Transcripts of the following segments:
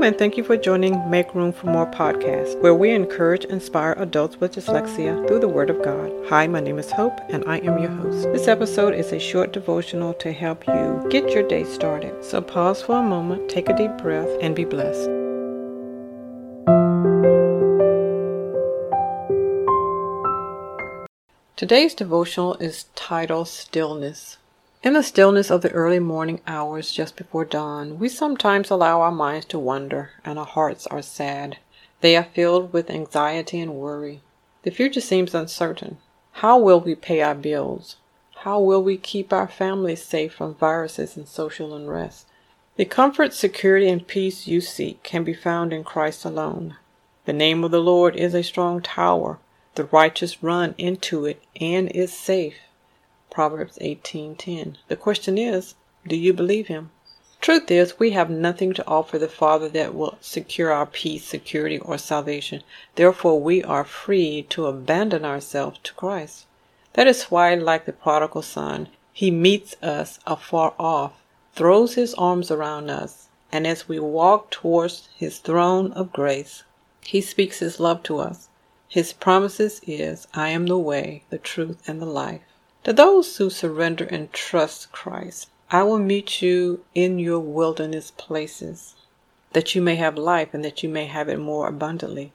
Welcome and thank you for joining Make Room for More podcast, where we encourage and inspire adults with dyslexia through the Word of God. Hi, my name is Hope and I am your host. This episode is a short devotional to help you get your day started. So pause for a moment, take a deep breath, and be blessed. Today's devotional is titled Stillness. In the stillness of the early morning hours just before dawn, we sometimes allow our minds to wander and our hearts are sad. They are filled with anxiety and worry. The future seems uncertain. How will we pay our bills? How will we keep our families safe from viruses and social unrest? The comfort, security, and peace you seek can be found in Christ alone. The name of the Lord is a strong tower. The righteous run into it and is safe. Proverbs 18:10. The question is, do you believe him? Truth is, we have nothing to offer the Father that will secure our peace, security, or salvation. Therefore, we are free to abandon ourselves to Christ. That is why, like the prodigal son, he meets us afar off, throws his arms around us, and as we walk towards his throne of grace, he speaks his love to us. His promises is, I am the way, the truth, and the life. To those who surrender and trust Christ, I will meet you in your wilderness places, that you may have life and that you may have it more abundantly.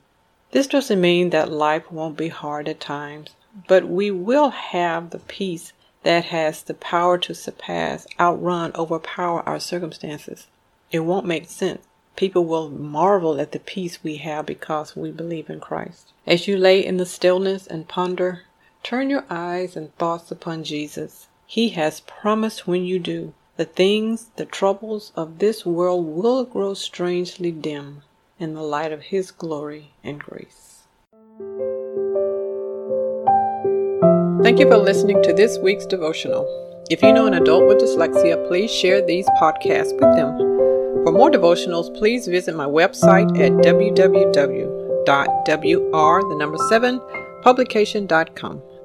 This doesn't mean that life won't be hard at times, but we will have the peace that has the power to surpass, outrun, overpower our circumstances. It won't make sense. People will marvel at the peace we have because we believe in Christ. As you lay in the stillness and ponder, turn your eyes and thoughts upon Jesus. He has promised when you do, the troubles of this world will grow strangely dim in the light of his glory and grace. Thank you for listening to this week's devotional. If you know an adult with dyslexia, please share these podcasts with them. For more devotionals, please visit my website at www.wr7publication.com.